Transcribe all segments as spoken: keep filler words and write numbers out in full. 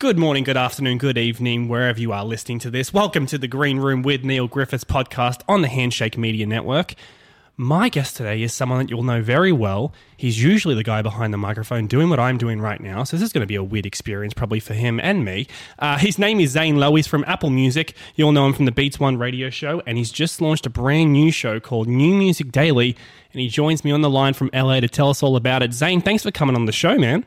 Good morning, good afternoon, good evening, wherever you are listening to this. Welcome to The Green Room with Neil Griffiths podcast on the Handshake Media Network. My guest today is someone that you'll know very well. He's usually the guy behind the microphone doing what I'm doing right now, so this is going to be a weird experience probably for him and me. Uh, his name is Zane Lowe. He's from Apple Music. You'll know him from the Beats one radio show, and he's just launched a brand new show called New Music Daily, and he joins me on the line from L A to tell us all about it. Zane, thanks for coming on the show, man.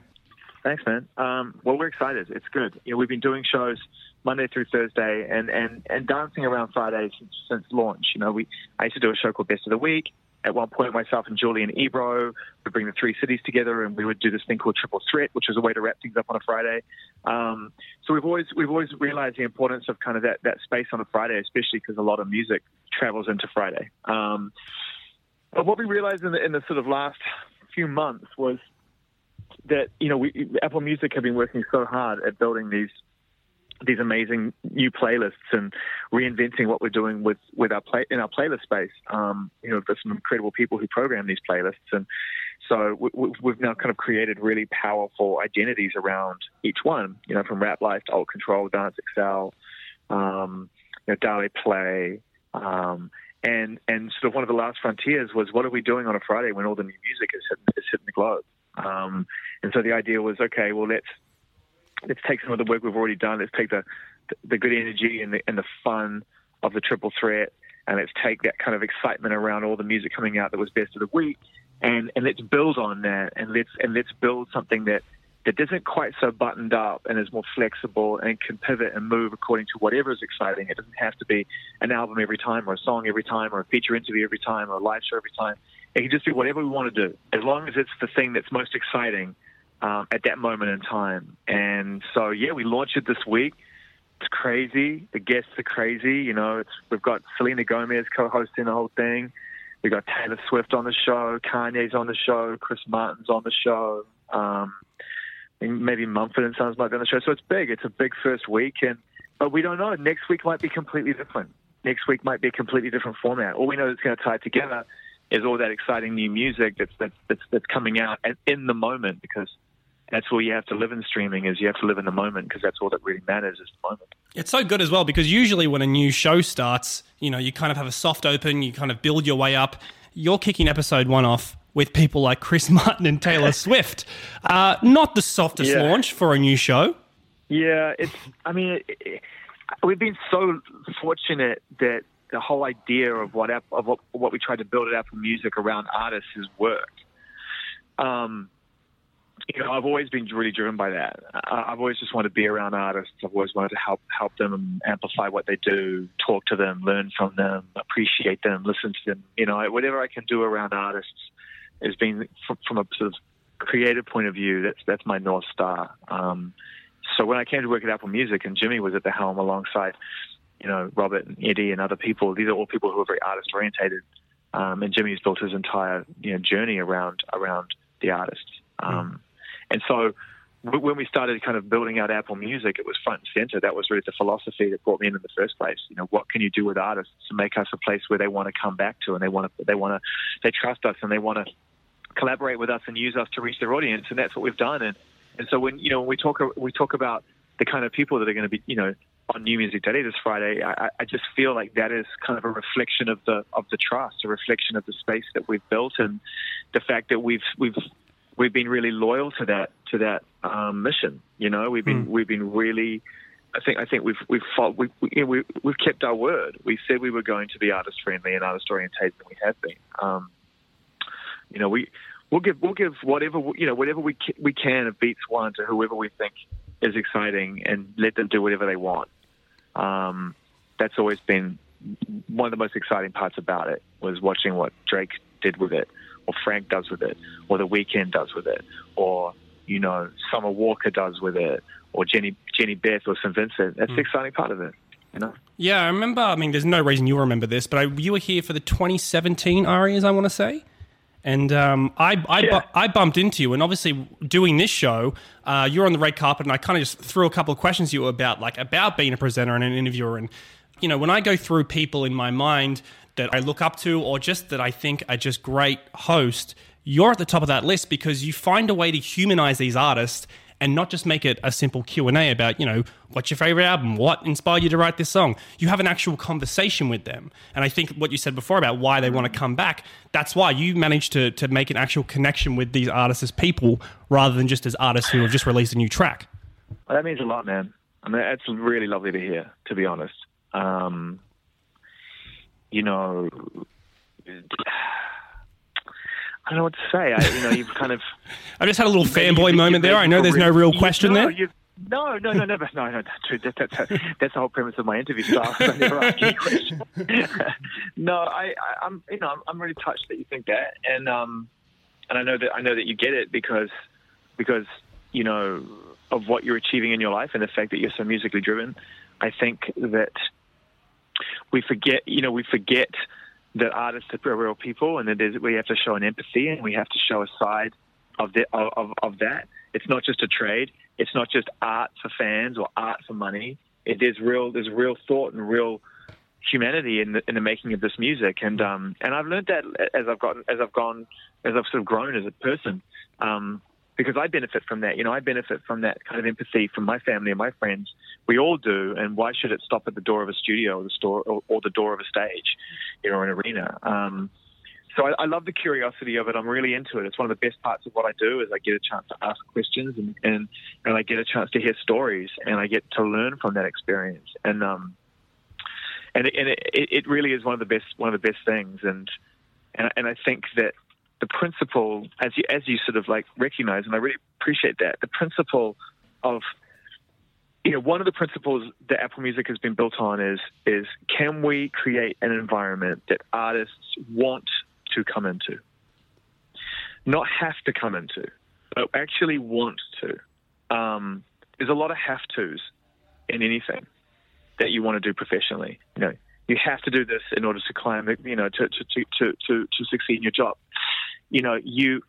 Thanks, man. Um, well, we're excited. It's good. You know, we've been doing shows Monday through Thursday and, and, and dancing around Fridays since, since launch. You know, we I used to do a show called Best of the Week. At one point, myself and Julian Ebro would bring the three cities together, and we would do this thing called Triple Threat, which was a way to wrap things up on a Friday. Um, so we've always we've always realized the importance of kind of that, that space on a Friday, especially because a lot of music travels into Friday. Um, but what we realized in the, in the sort of last few months was that, you know, we, Apple Music have been working so hard at building these these amazing new playlists and reinventing what we're doing with, with our play in our playlist space. Um, you know, there's some incredible people who program these playlists, and so we, we've now kind of created really powerful identities around each one. You know, from Rap Life to Alt Control, Dance Excel, um, you know, Dale Play. Um, and and sort of one of the last frontiers was, what are we doing on a Friday when all the new music is hitting, is hitting the globe? Um, and so the idea was, okay, well, let's let's take some of the work we've already done. Let's take the the good energy and the and the fun of the Triple Threat, and let's take that kind of excitement around all the music coming out that was Best of the Week, and, and let's build on that, and let's and let's build something that, that isn't quite so buttoned up and is more flexible and can pivot and move according to whatever is exciting. It doesn't have to be an album every time, or a song every time, or a feature interview every time, or a live show every time. It can just be whatever we want to do, as long as it's the thing that's most exciting um, at that moment in time. And so, yeah, we launched it this week. It's crazy. The guests are crazy. You know, it's, we've got Selena Gomez co-hosting the whole thing. We've got Taylor Swift on the show. Kanye's on the show. Chris Martin's on the show. Um, and maybe Mumford and Sons might be on the show. So it's big. It's a big first week. And but we don't know. Next week might be completely different. Next week might be a completely different format. All we know is it's going to tie it together is all that exciting new music that's that's that's, that's coming out at, in the moment, because that's all you have to live in streaming is you have to live in the moment, because that's all that really matters is the moment. It's so good as well, because usually when a new show starts, you know, you kind of have a soft open, you kind of build your way up. You're kicking episode one off with people like Chris Martin and Taylor Swift. Uh, not the softest yeah. launch for a new show. Yeah, it's. I mean, it, it, we've been so fortunate that the whole idea of what app, of what, what we tried to build at Apple Music around artists has worked. Um, you know, I've always been really driven by that. I, I've always just wanted to be around artists. I've always wanted to help help them and amplify what they do, talk to them, learn from them, appreciate them, listen to them. You know, whatever I can do around artists has been, from, from a sort of creative point of view, that's that's my North Star. Um, so when I came to work at Apple Music and Jimmy was at the helm alongside, you know, Robert and Eddie and other people, these are all people who are very artist-orientated. Um, and Jimmy's built his entire, you know, journey around around the artists. Um, mm. And so w- when we started kind of building out Apple Music, it was front and center. That was really the philosophy that brought me in in the first place. You know, what can you do with artists to make us a place where they want to come back to, and they want to, they want to, they trust us, and they want to collaborate with us and use us to reach their audience. And that's what we've done. And and so when, you know, when we talk we talk about the kind of people that are going to be, you know, on New Music Daily this Friday, I, I just feel like that is kind of a reflection of the of the trust, a reflection of the space that we've built, and the fact that we've we've we've been really loyal to that to that um, mission. You know, we've been mm. we've been really. I think I think we've we've fought, we, we, we, we've kept our word. We said we were going to be artist friendly and artist orientated, and we have been. Um, you know, we we'll give we'll give whatever you know whatever we we can of Beats one to whoever we think is exciting, and let them do whatever they want. Um, that's always been one of the most exciting parts about it, was watching what Drake did with it, or Frank does with it, or The Weeknd does with it, or, you know, Summer Walker does with it, or Jenny Jenny Beth or Saint Vincent. That's mm. the exciting part of it, you know? Yeah, I remember, I mean, there's no reason you'll remember this, but I, you were here for the twenty seventeen Arias, I want to say. And um, I I, yeah. bu- I bumped into you, and obviously doing this show, uh, you were on the red carpet, and I kind of just threw a couple of questions to you about like about being a presenter and an interviewer. And, you know, when I go through people in my mind that I look up to, or just that I think are just great hosts, you're at the top of that list, because you find a way to humanize these artists and not just make it a simple Q and A about, you know, what's your favorite album? What inspired you to write this song? You have an actual conversation with them. And I think what you said before about why they want to come back, that's why you managed to to make an actual connection with these artists as people rather than just as artists who have just released a new track. Well, that means a lot, man. I mean, that's really lovely to hear, to be honest. Um, you know, I don't know what to say. I, you know, you've kind of... I just had a little fanboy you, moment there. I know there's real, no real question no, there. No, no, no, never. No, no, that's true. That, that, that, that's the whole premise of my interview style. I never ask you a question. No, I, I, I'm, you know, I'm, I'm really touched that you think that, and um, and I know that I know that you get it because, because you know, of what you're achieving in your life and the fact that you're so musically driven. I think that we forget, you know, we forget that artists are real people, and that we have to show an empathy, and we have to show a side of the, of, of that. It's not just a trade. It's not just art for fans or art for money. It is real. There's real thought and real humanity in the, in the making of this music. And um, and I've learned that as I've gotten, as I've gone, as I've sort of grown as a person, um, because I benefit from that. You know, I benefit from that kind of empathy from my family and my friends. We all do. And why should it stop at the door of a studio or the store or, or the door of a stage, you know, or an arena? Um, so I, I love the curiosity of it. I'm really into it. It's one of the best parts of what I do is I get a chance to ask questions and, and, and I get a chance to hear stories and I get to learn from that experience. And, um, and, and it, it really is one of the best, one of the best things. And, and, and I think that the principle, as you, as you sort of like recognize, and I really appreciate that, the principle of, you know, one of the principles that Apple Music has been built on is, is can we create an environment that artists want to come into, not have to come into, but actually want to. Um, there's a lot of have tos in anything that you want to do professionally. You know, you have to do this in order to climb, you know, to to to to, to, to succeed in your job. You know, you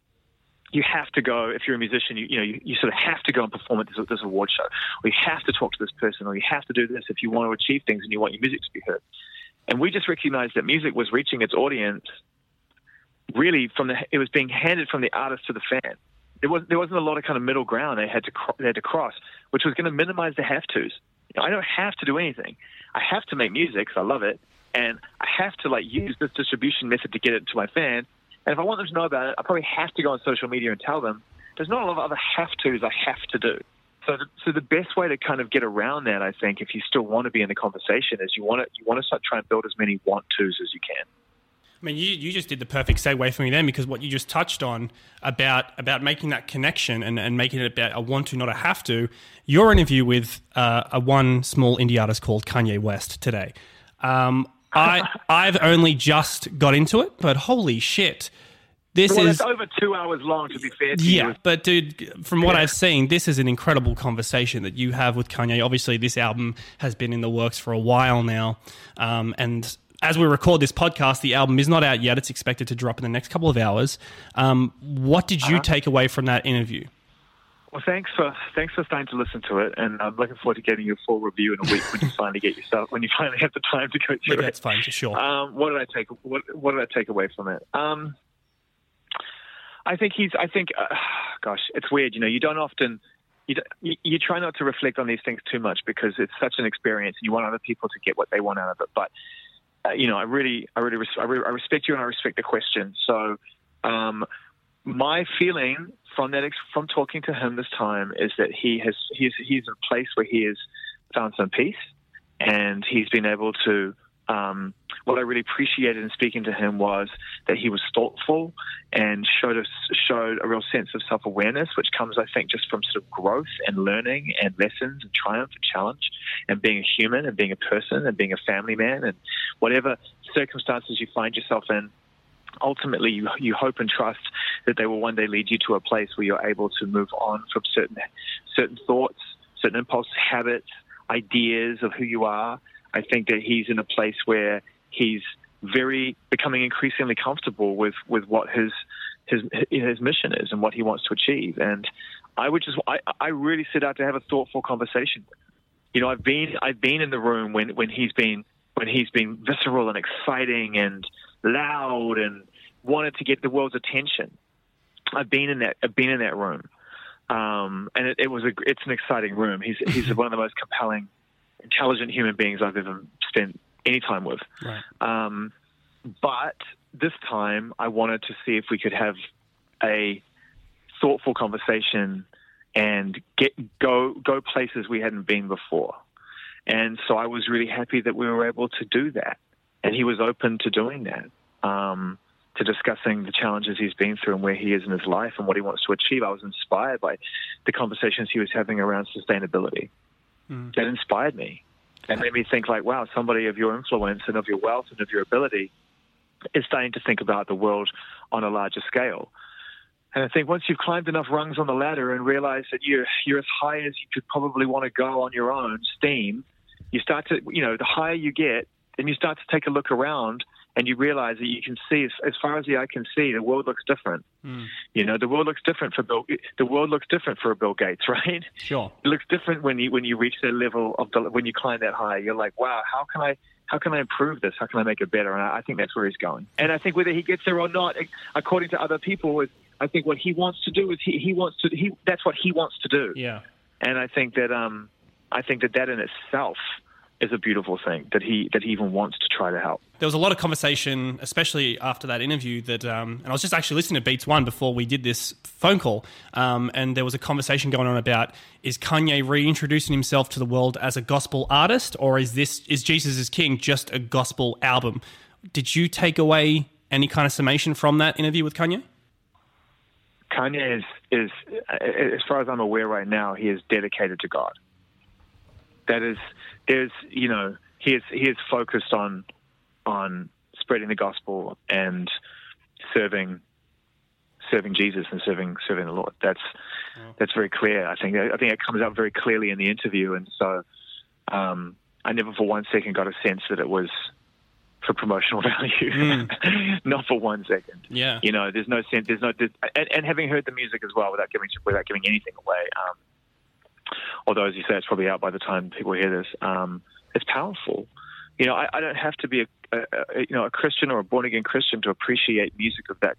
you have to go if you're a musician. You, you know, you, you sort of have to go and perform at this, this award show, or you have to talk to this person, or you have to do this if you want to achieve things and you want your music to be heard. And we just recognized that music was reaching its audience. Really, from the it was being handed from the artist to the fan. There was there wasn't a lot of kind of middle ground they had to cro- they had to cross, which was going to minimize the have tos. You know, I don't have to do anything. I have to make music because I love it, and I have to like use this distribution method to get it to my fan. And if I want them to know about it, I probably have to go on social media and tell them. There's not a lot of other have tos I have to do. So, the, so the best way to kind of get around that, I think, if you still want to be in the conversation, is you want to you want to start trying to build as many want tos as you can. I mean, you, you just did the perfect segue for me then, because what you just touched on about about making that connection and, and making it about a want to, not a have to. Your interview with uh, a one small indie artist called Kanye West today. Um, I I've only just got into it, but holy shit, this well, is it's over two hours long. To be fair, to yeah. You. But dude, from what yeah. I've seen, this is an incredible conversation that you have with Kanye. Obviously, this album has been in the works for a while now, um, and. As we record this podcast, the album is not out yet. It's expected to drop in the next couple of hours. Um, what did you uh-huh. take away from that interview? Well, thanks for thanks for starting to listen to it, and I'm looking forward to getting your full review in a week when you finally get yourself when you finally have the time to go through. Yeah, that's it. Fine, for sure. Um, what did I take? What, what did I take away from it? Um, I think he's. I think, uh, gosh, it's weird. You know, you don't often. You, you try not to reflect on these things too much because it's such an experience, and you want other people to get what they want out of it, but. Uh, you know, I really, I really, I really, I respect you, and I respect the question. So, um, my feeling from that, ex- from talking to him this time, is that he has, he's, he's in a place where he has found some peace, and he's been able to. Um, what I really appreciated in speaking to him was that he was thoughtful and showed a, showed a real sense of self-awareness, which comes, I think, just from sort of growth and learning and lessons and triumph and challenge and being a human and being a person and being a family man and whatever circumstances you find yourself in. Ultimately, you, you hope and trust that they will one day lead you to a place where you're able to move on from certain certain thoughts, certain impulses, habits, ideas of who you are. I think that he's in a place where he's very becoming increasingly comfortable with, with what his his his mission is and what he wants to achieve. And I would just I, I really set out to have a thoughtful conversation. You know, I've been I've been in the room when, when he's been when he's been visceral and exciting and loud and wanted to get the world's attention. I've been in that I've been in that room. Um, and it, it was a, it's an exciting room. He's he's one of the most compelling, intelligent human beings I've ever spent any time with. Right. Um, but this time I wanted to see if we could have a thoughtful conversation and get go go places we hadn't been before. And so I was really happy that we were able to do that. And he was open to doing that, um, to discussing the challenges he's been through and where he is in his life and what he wants to achieve. I was inspired by the conversations he was having around sustainability. Mm. That inspired me and made me think, like, wow, somebody of your influence and of your wealth and of your ability is starting to think about the world on a larger scale. And I think once you've climbed enough rungs on the ladder and realize that you're, you're as high as you could probably want to go on your own steam, you start to, you know, the higher you get, then you start to take a look around and you realize that you can see, as far as the eye can see, the world looks different. Mm. You know, the world looks different for Bill. The world looks different for a Bill Gates, right? Sure. It looks different when you when you reach that level of the, when you climb that high. You're like, wow, how can I how can I improve this? How can I make it better? And I, I think that's where he's going. And I think whether he gets there or not, according to other people, is I think what he wants to do is he, he wants to he that's what he wants to do. Yeah. And I think that um I think that that in itself is a beautiful thing, that he that he even wants to try to help. There was a lot of conversation, especially after that interview, that um, and I was just actually listening to Beats one before we did this phone call, um, and there was a conversation going on about, is Kanye reintroducing himself to the world as a gospel artist, or is this is Jesus Is King just a gospel album? Did you take away any kind of summation from that interview with Kanye? Kanye is, is as far as I'm aware right now, he is dedicated to God. That is, there's, you know, he is he is focused on on spreading the gospel and serving serving Jesus and serving serving the Lord. That's wow. that's very clear. I think I think it comes out very clearly in the interview. And so um, I never for one second got a sense that it was for promotional value, mm. not for one second. Yeah, you know, there's no sense. There's no. There's, and, and having heard the music as well, without giving without giving anything away. Um, Although, as you say, it's probably out by the time people hear this. Um, it's powerful. You know, I, I don't have to be a, a, a you know a Christian or a born again Christian to appreciate music of that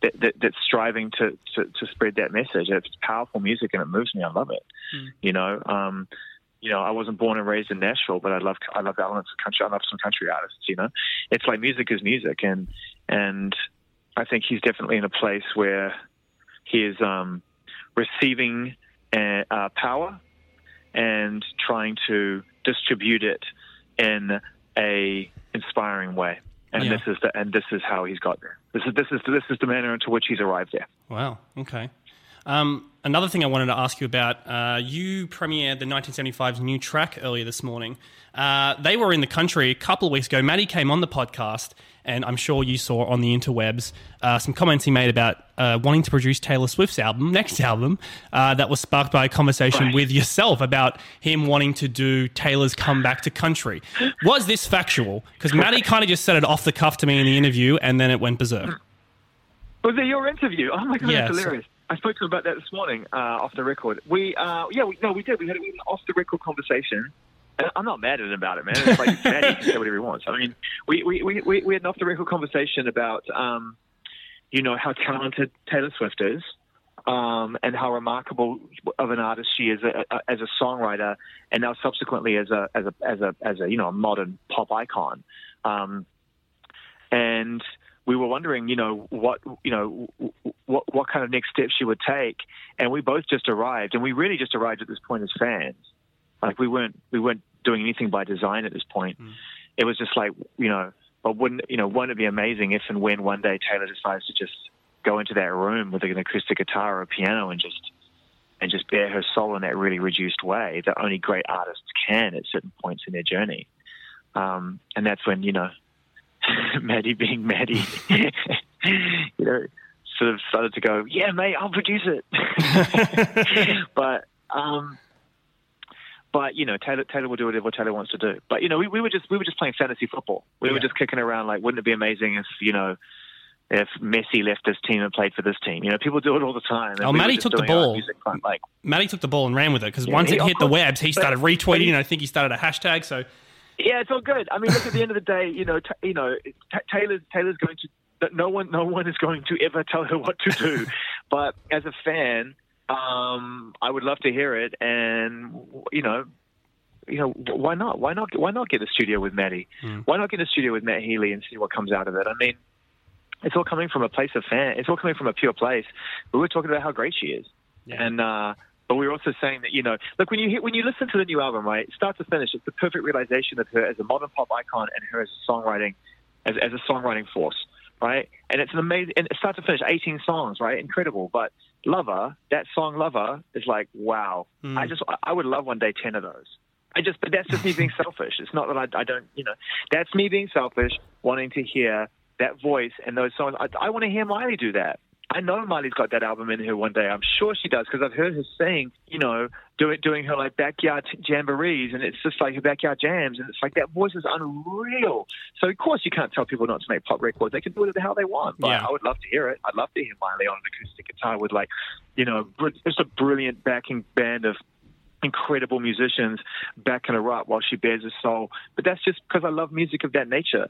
that, that that's striving to, to, to spread that message. It's powerful music, and it moves me. I love it. Mm. You know, um, you know, I wasn't born and raised in Nashville, but I love I love elements of country. I love some country artists. You know, it's like music is music, and and I think he's definitely in a place where he is um, receiving. And, uh, power and trying to distribute it in a inspiring way, and yeah. this is the and this is how he's got there. This is this is this is the manner into which he's arrived there. Wow. Okay. Um, another thing I wanted to ask you about. Uh, you premiered the nineteen seventy-five's new track earlier this morning. Uh, they were in the country a couple of weeks ago. Maddie came on the podcast, and I'm sure you saw on the interwebs uh, some comments he made about uh, wanting to produce Taylor Swift's album, next album, uh, that was sparked by a conversation right. with yourself about him wanting to do Taylor's comeback to country. Was this factual? Because Maddie kind of just said it off the cuff to me in the interview, and then it went berserk. Was it your interview? Oh, my God, yeah, that's hilarious. So- I spoke to him about that this morning, uh, off the record. We, uh, yeah, we, no, we did. We had an off-the-record conversation. And I'm not mad at him about it, man. It's like, Maddie can say whatever he wants. I mean, we, we, we, we, we had an off-the-record conversation about, um, you know, how talented Taylor Swift is, um, and how remarkable of an artist she is a, a, as a songwriter, and now subsequently as a, as a, as a, as a, you know, a modern pop icon. Um, and... We were wondering, you know, what, you know, what, what kind of next steps she would take, and we both just arrived, and we really just arrived at this point as fans. Like we weren't, we weren't doing anything by design at this point. Mm. It was just like, you know, but wouldn't, you know, wouldn't it be amazing if and when one day Taylor decides to just go into that room with an acoustic guitar or a piano and just and just bare her soul in that really reduced way that only great artists can at certain points in their journey, um, and that's when, you know. Maddie being Maddie, you know, sort of started to go, yeah, mate, I'll produce it. but, um, but you know, Taylor, Taylor will do whatever Taylor wants to do. But you know, we, we were just we were just playing fantasy football. We yeah. were just kicking around like, wouldn't it be amazing if you know, if Messi left this team and played for this team? You know, people do it all the time. Oh, we Maddie took the ball. Fun, like Maddie took the ball and ran with it because yeah, once he, it hit the webs, he started but, retweeting. But he, and I think he started a hashtag. So. Yeah, it's all good. I mean, look, at the end of the day, you know, t- you know, t- Taylor's Taylor's going to no one, no one is going to ever tell her what to do. But as a fan, Um, I would love to hear it, and you know, you know, why not? Why not? Why not get a studio with Matty? Mm. Why not get a studio with Matt Healy and see what comes out of it? I mean, it's all coming from a place of fan. It's all coming from a pure place. We were talking about how great she is, yeah. and uh, but we were also saying that, you know, look, when you hear, when you listen to the new album, right, start to finish, it's the perfect realization of her as a modern pop icon and her as a songwriting, as as a songwriting force, right? And it's an amazing, and start to finish, eighteen songs, right? Incredible, but. Lover, that song Lover is like, wow. Mm. I just, I would love one day ten of those. I just, but that's just me being selfish. It's not that I, I don't, you know, that's me being selfish, wanting to hear that voice and those songs. I, I want to hear Miley do that. I know Miley's got that album in her one day. I'm sure she does because I've heard her sing, you know, doing doing her like backyard jamborees, and it's just like her backyard jams, and it's like that voice is unreal. So of course you can't tell people not to make pop records. They can do it how they want. But yeah. I would love to hear it. I'd love to hear Miley on an acoustic guitar with like, you know, just a brilliant backing band of incredible musicians backing her up while she bears her soul. But that's just because I love music of that nature.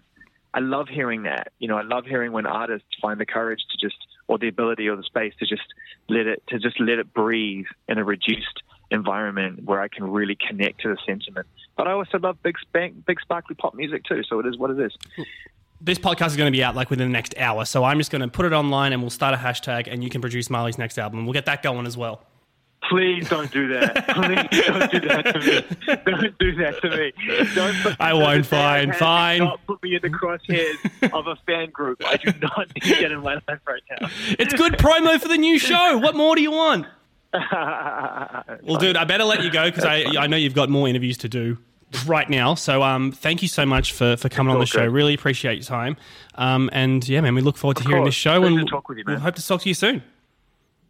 I love hearing that. You know, I love hearing when artists find the courage to just, or the ability or the space to just let it, to just let it breathe in a reduced environment where I can really connect to the sentiment. But I also love big, spank, big sparkly pop music too. So it is what it is. This podcast is going to be out like within the next hour. So I'm just going to put it online and we'll start a hashtag and you can produce Miley's next album. We'll get that going as well. Please don't do that. Please don't do that to me. Don't do that to me. Don't I won't. Fine. Fine. Don't put me in the crosshairs of a fan group. I do not need that in my life right now. It's good promo for the new show. What more do you want? Well, dude, I better let you go because I, I know you've got more interviews to do right now. So um, thank you so much for, for coming on the show. Good. Really appreciate your time. Um, and, yeah, man, we look forward to of hearing course. This show. Pleasure and to talk with you, man. We hope to talk to you soon.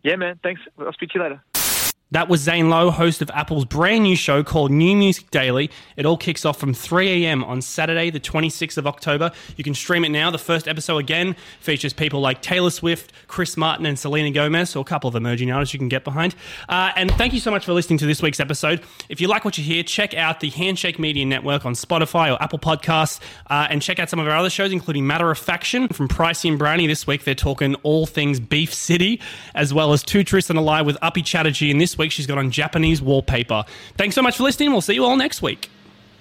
Yeah, man. Thanks. I'll speak to you later. That was Zane Lowe, host of Apple's brand new show called New Music Daily. It all kicks off from three a.m. on Saturday, the twenty-sixth of October. You can stream it now. The first episode, again, features people like Taylor Swift, Chris Martin and Selena Gomez, so a couple of emerging artists you can get behind. Uh, and thank you so much for listening to this week's episode. If you like what you hear, check out the Handshake Media Network on Spotify or Apple Podcasts, uh, and check out some of our other shows, including Matter of Faction from Pricey and Brownie. This week, they're talking all things Beef City, as well as Two Trists and Alive with Uppy Chatterjee, and this week she's got on Japanese wallpaper. Thanks so much for listening. We'll see you all next week.